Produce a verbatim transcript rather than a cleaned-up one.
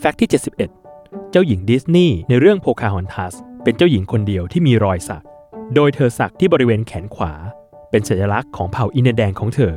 แฟกต์ที่เจ็ดสิบเอ็ดเจ้าหญิงดิสนีย์ในเรื่องโพคาฮอนทัสเป็นเจ้าหญิงคนเดียวที่มีรอยสักโดยเธอสักที่บริเวณแขนขวาเป็นสัญลักษณ์ของเผ่าอินเดียนแดงของเธอ